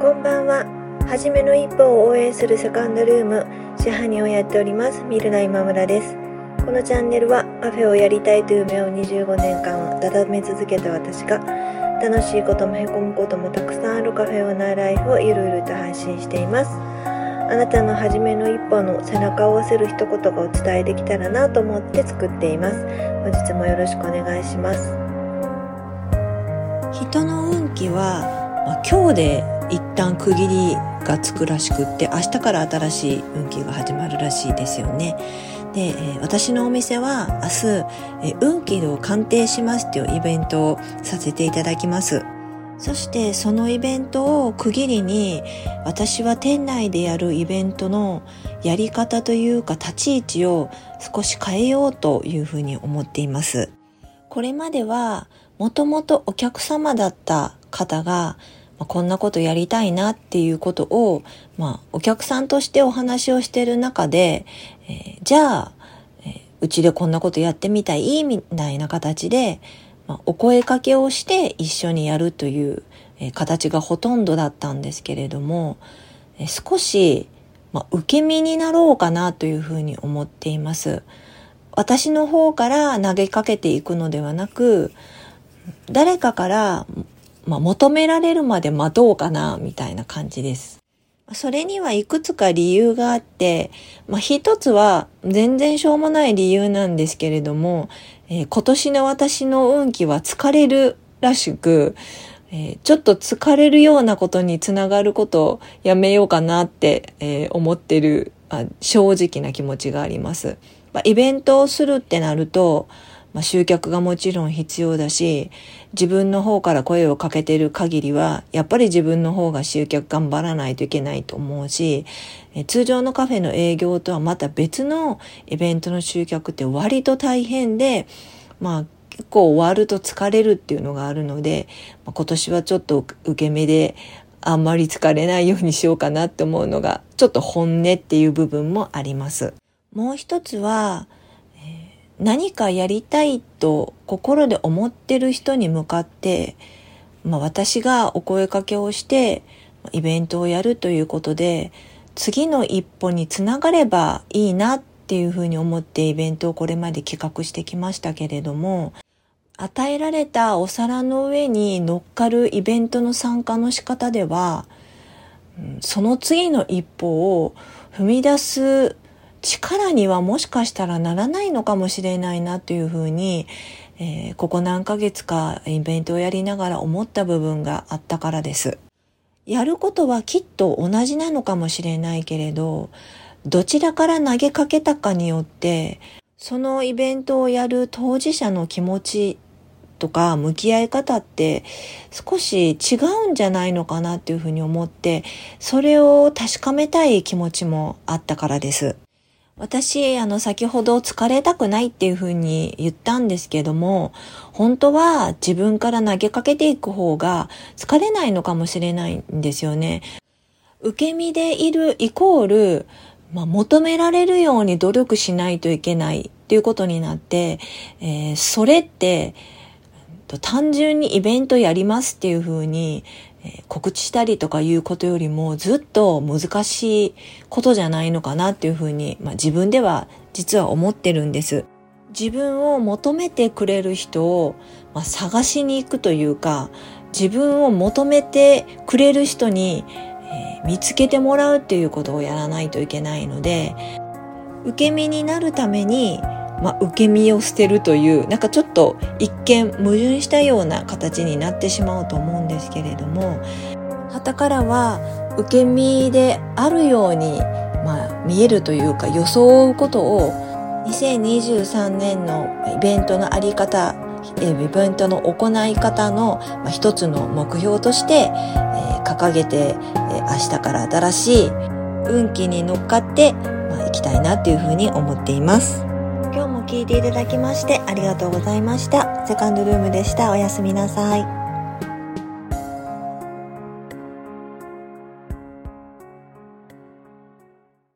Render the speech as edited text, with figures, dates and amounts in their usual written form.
こんばんは。はじめの一歩を応援するセカンドルーム支配人をやっておりますミルナ今村です。このチャンネルはカフェをやりたいという夢を25年間温め続けた私が、楽しいこともへこむこともたくさんあるカフェオーナーライフをゆるゆると配信しています。あなたのはじめの一歩の背中を押せる一言がお伝えできたらなと思って作っています。本日もよろしくお願いします。人の運気は今日で一旦区切りがつくらしくって、明日から新しい運気が始まるらしいですよね。で、私のお店は明日運気を鑑定しますというイベントをさせていただきます。そしてそのイベントを区切りに、私は店内でやるイベントのやり方というか立ち位置を少し変えようというふうに思っています。これまではもともとお客様だった方がこんなことやりたいなっていうことを、お客さんとしてお話をしている中で、じゃあうちでこんなことやってみたいみたいな形で、お声かけをして一緒にやるという、形がほとんどだったんですけれども、少し、受け身になろうかなというふうに思っています。私の方から投げかけていくのではなく、誰かから求められるまで待とうかなみたいな感じです。それにはいくつか理由があって、一つは全然しょうもない理由なんですけれども、今年の私の運気は疲れるらしく、ちょっと疲れるようなことにつながることをやめようかなって、思ってる正直な気持ちがあります。イベントをするってなると、集客がもちろん必要だし、自分の方から声をかけている限りはやっぱり自分の方が集客頑張らないといけないと思うし、通常のカフェの営業とはまた別のイベントの集客って割と大変で、結構終わると疲れるっていうのがあるので、今年はちょっと受け身であんまり疲れないようにしようかなって思うのがちょっと本音っていう部分もあります。もう一つは、何かやりたいと心で思ってる人に向かって、私がお声掛けをしてイベントをやるということで、次の一歩につながればいいなっていうふうに思ってイベントをこれまで企画してきましたけれども、与えられたお皿の上に乗っかるイベントの参加の仕方では、その次の一歩を踏み出す力にはもしかしたらならないのかもしれないなというふうに、ここ何ヶ月かイベントをやりながら思った部分があったからです。やることはきっと同じなのかもしれないけれど、どちらから投げかけたかによって、そのイベントをやる当事者の気持ちとか向き合い方って少し違うんじゃないのかなというふうに思って、それを確かめたい気持ちもあったからです。私、先ほど疲れたくないっていうふうに言ったんですけども、本当は自分から投げかけていく方が疲れないのかもしれないんですよね。受け身でいるイコール、求められるように努力しないといけないっていうことになって、それって単純にイベントやりますっていうふうに告知したりとかいうことよりもずっと難しいことじゃないのかなっていうふうに、自分では実は思ってるんです。自分を求めてくれる人を、探しに行くというか、自分を求めてくれる人に、見つけてもらうっていうことをやらないといけないので、受け身になるために、受け身を捨てるという、なんかちょっと一見矛盾したような形になってしまうと思うんですけれども、傍からは受け身であるように、見えるというか装うことを、2023年のイベントのあり方、イベントの行い方の一つの目標として掲げて、明日から新しい運気に乗っかっていきたいなというふうに思っています。今日も聞いていただきましてありがとうございました。セカンドルームでした。おやすみなさい。